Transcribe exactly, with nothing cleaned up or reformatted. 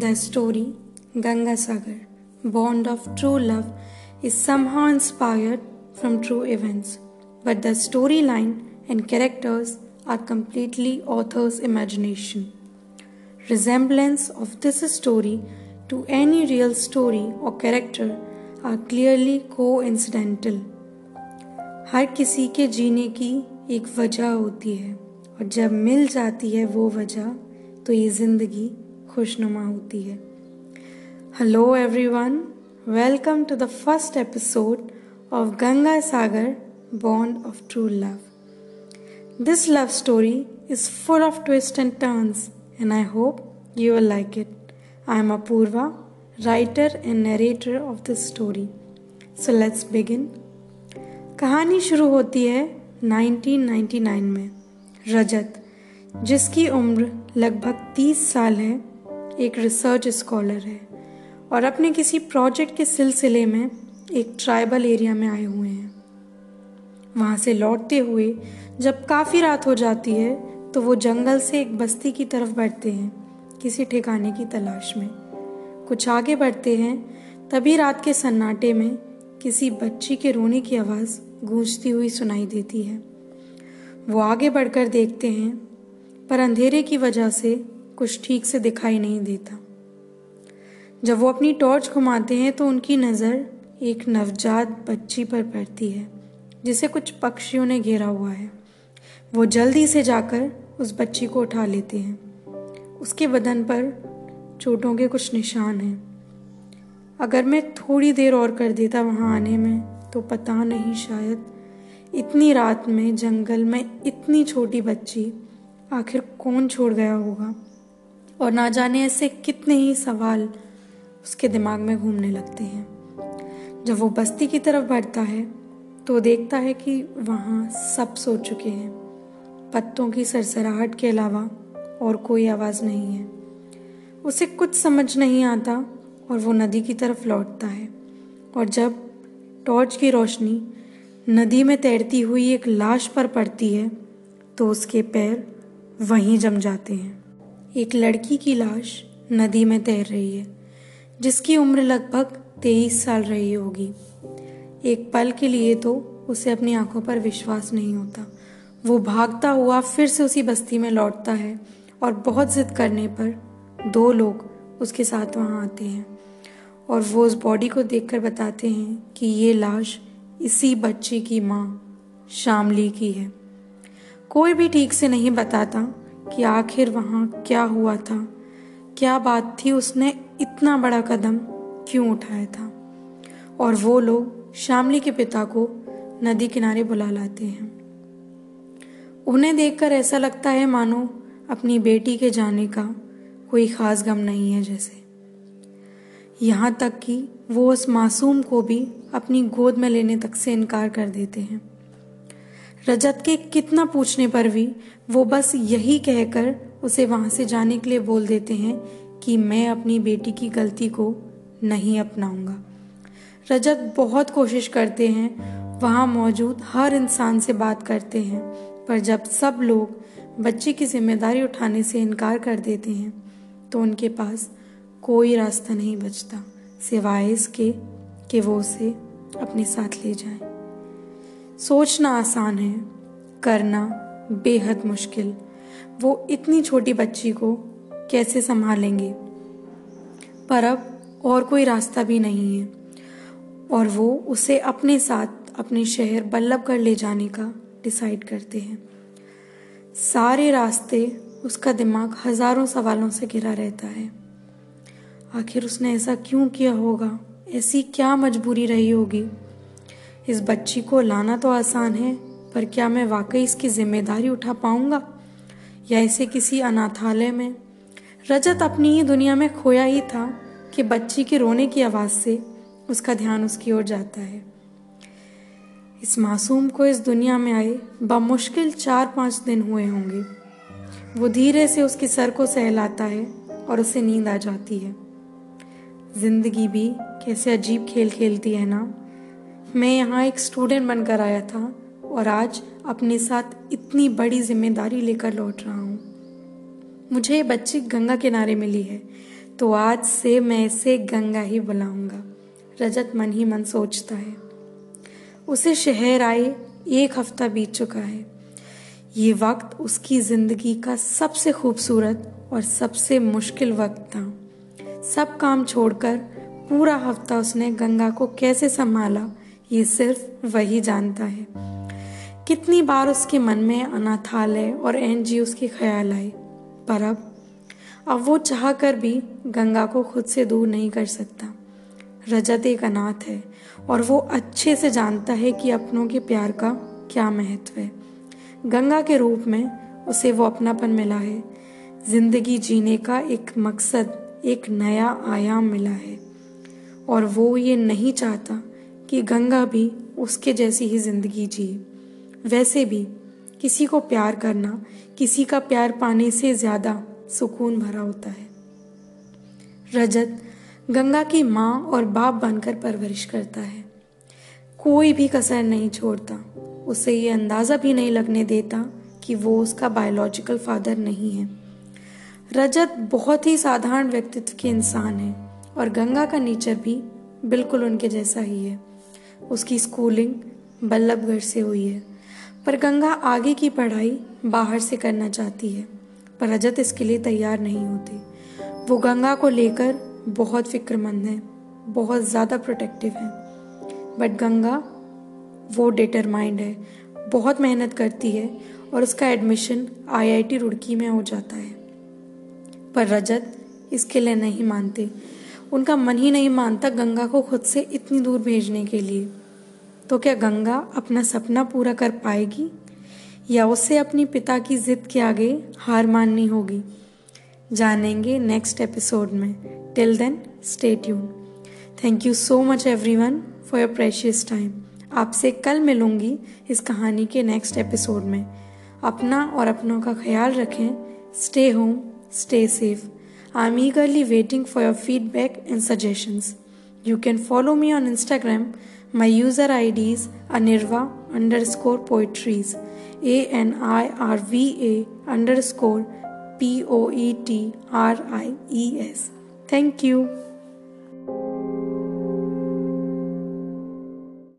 The story, Ganga Sagar, bond of true love, is somehow inspired from true events, but the storyline and characters are completely author's imagination. Resemblance of this story to any real story or character are clearly coincidental. हर किसी के जीने की एक वजह होती है और जब मिल जाती है वो वजह तो ये जिंदगी खुशनुमा होती है. Hello everyone, welcome to the first episode of Ganga Sagar bond of true love. This love story is full of twist and turns and I hope you will like it. I am Apoorva, writer and narrator of this story. So let's begin. कहानी शुरू होती है उन्नीस सौ निन्यानवे में. रजत, जिसकी उम्र लगभग तीस साल है, एक रिसर्च स्कॉलर है और अपने किसी प्रोजेक्ट के सिलसिले में एक ट्राइबल एरिया में आए हुए हैं. वहाँ से लौटते हुए जब काफ़ी रात हो जाती है तो वो जंगल से एक बस्ती की तरफ बढ़ते हैं किसी ठिकाने की तलाश में. कुछ आगे बढ़ते हैं तभी रात के सन्नाटे में किसी बच्ची के रोने की आवाज़ गूंजती हुई सुनाई देती है. वो आगे बढ़कर देखते हैं पर अंधेरे की वजह से कुछ ठीक से दिखाई नहीं देता. जब वो अपनी टॉर्च घुमाते हैं तो उनकी नज़र एक नवजात बच्ची पर पड़ती है जिसे कुछ पक्षियों ने घेरा हुआ है. वो जल्दी से जाकर उस बच्ची को उठा लेते हैं. उसके बदन पर चोटों के कुछ निशान हैं. अगर मैं थोड़ी देर और कर देता वहाँ आने में तो पता नहीं शायद इतनी रात में जंगल में इतनी छोटी बच्ची आखिर कौन छोड़ गया होगा. और ना जाने ऐसे कितने ही सवाल उसके दिमाग में घूमने लगते हैं. जब वो बस्ती की तरफ बढ़ता है तो देखता है कि वहाँ सब सो चुके हैं. पत्तों की सरसराहट के अलावा और कोई आवाज़ नहीं है. उसे कुछ समझ नहीं आता और वो नदी की तरफ लौटता है. और जब टॉर्च की रोशनी नदी में तैरती हुई एक लाश पर पड़ती है तो उसके पैर वहीं जम जाते हैं. एक लड़की की लाश नदी में तैर रही है जिसकी उम्र लगभग तेईस साल रही होगी. एक पल के लिए तो उसे अपनी आंखों पर विश्वास नहीं होता. वो भागता हुआ फिर से उसी बस्ती में लौटता है और बहुत जिद करने पर दो लोग उसके साथ वहाँ आते हैं और वो उस बॉडी को देखकर बताते हैं कि ये लाश इसी बच्ची की माँ शामली की है. कोई भी ठीक से नहीं बताता कि आखिर वहाँ क्या हुआ था, क्या बात थी, उसने इतना बड़ा कदम क्यों उठाया था. और वो लोग शामली के पिता को नदी किनारे बुला लाते हैं. उन्हें देखकर ऐसा लगता है मानो अपनी बेटी के जाने का कोई ख़ास गम नहीं है. जैसे यहाँ तक कि वो उस मासूम को भी अपनी गोद में लेने तक से इनकार कर देते हैं. रजत के कितना पूछने पर भी वो बस यही कहकर उसे वहाँ से जाने के लिए बोल देते हैं कि मैं अपनी बेटी की गलती को नहीं अपनाऊंगा. रजत बहुत कोशिश करते हैं, वहाँ मौजूद हर इंसान से बात करते हैं, पर जब सब लोग बच्चे की जिम्मेदारी उठाने से इनकार कर देते हैं तो उनके पास कोई रास्ता नहीं बचता सिवाय इसके कि वो उसे अपने साथ ले जाएं. सोचना आसान है, करना बेहद मुश्किल. वो इतनी छोटी बच्ची को कैसे संभालेंगे? पर अब और कोई रास्ता भी नहीं है और वो उसे अपने साथ अपने शहर बल्लभगढ़ ले जाने का डिसाइड करते हैं. सारे रास्ते उसका दिमाग हजारों सवालों से घिरा रहता है. आखिर उसने ऐसा क्यों किया होगा? ऐसी क्या मजबूरी रही होगी? इस बच्ची को लाना तो आसान है, पर क्या मैं वाकई इसकी जिम्मेदारी उठा पाऊंगा या इसे किसी अनाथालय में? रजत अपनी ही दुनिया में खोया ही था कि बच्ची के रोने की आवाज़ से उसका ध्यान उसकी ओर जाता है. इस मासूम को इस दुनिया में आए बमुश्किल चार पाँच दिन हुए होंगे. वो धीरे से उसके सर को सहलाता है और उसे नींद आ जाती है. जिंदगी भी कैसे अजीब खेल खेलती है ना. मैं यहाँ एक स्टूडेंट बनकर आया था और आज अपने साथ इतनी बड़ी जिम्मेदारी लेकर लौट रहा हूँ। मुझे ये बच्ची गंगा किनारे मिली है, तो आज से मैं इसे गंगा ही बुलाऊंगा, रजत मन ही मन सोचता है। उसे शहर आए एक हफ्ता बीत चुका है। ये वक्त उसकी जिंदगी का सबसे खूबसूरत और सबसे मुश्किल वक्त था। सब काम छोड़कर पूरा हफ्ता उसने गंगा को कैसे संभाला ये सिर्फ वही जानता है। कितनी बार उसके मन में अनाथालय और एनजीओ के ख्याल आए, पर अब अब वो चाह कर भी गंगा को खुद से दूर नहीं कर सकता। रजत एक अनाथ है और वो अच्छे से जानता है कि अपनों के प्यार का क्या महत्व है। गंगा के रूप में उसे वो अपनापन मिला है, जिंदगी जीने का एक मकसद, एक नया आयाम मिला है, और वो ये नहीं चाहता कि गंगा भी उसके जैसी ही जिंदगी जिए। वैसे भी किसी को प्यार करना किसी का प्यार पाने से ज़्यादा सुकून भरा होता है। रजत गंगा की माँ और बाप बनकर परवरिश करता है, कोई भी कसर नहीं छोड़ता। उसे ये अंदाज़ा भी नहीं लगने देता कि वो उसका बायोलॉजिकल फादर नहीं है। रजत बहुत ही साधारण व्यक्तित्व के इंसान है और गंगा का नेचर भी बिल्कुल उनके जैसा ही है। उसकी स्कूलिंग बल्लभगढ़ से हुई है, पर गंगा आगे की पढ़ाई बाहर से करना चाहती है, पर रजत इसके लिए तैयार नहीं होती। वो गंगा को लेकर बहुत फिक्रमंद है, बहुत ज़्यादा प्रोटेक्टिव है, बट गंगा वो डिटरमाइंड है, बहुत मेहनत करती है और उसका admission I I T Roorkee में हो जाता है। पर रजत इसके लिए नहीं मानते, उनका मन ही नहीं मानता गंगा को खुद से इतनी दूर भेजने के लिए। तो क्या गंगा अपना सपना पूरा कर पाएगी, या उसे अपनी पिता की जिद के आगे हार माननी होगी? जानेंगे नेक्स्ट एपिसोड में। Till then stay tuned. Thank you so much everyone for your precious time. आपसे कल मिलूंगी इस कहानी के नेक्स्ट एपिसोड में। अपना और अपनों का ख्याल रखें। Stay home, stay safe. I am eagerly waiting for your feedback and suggestions. You can follow me on Instagram. My user I D is Anirva underscore poetries, A N I R V A underscore P O E T R I E S. Thank you.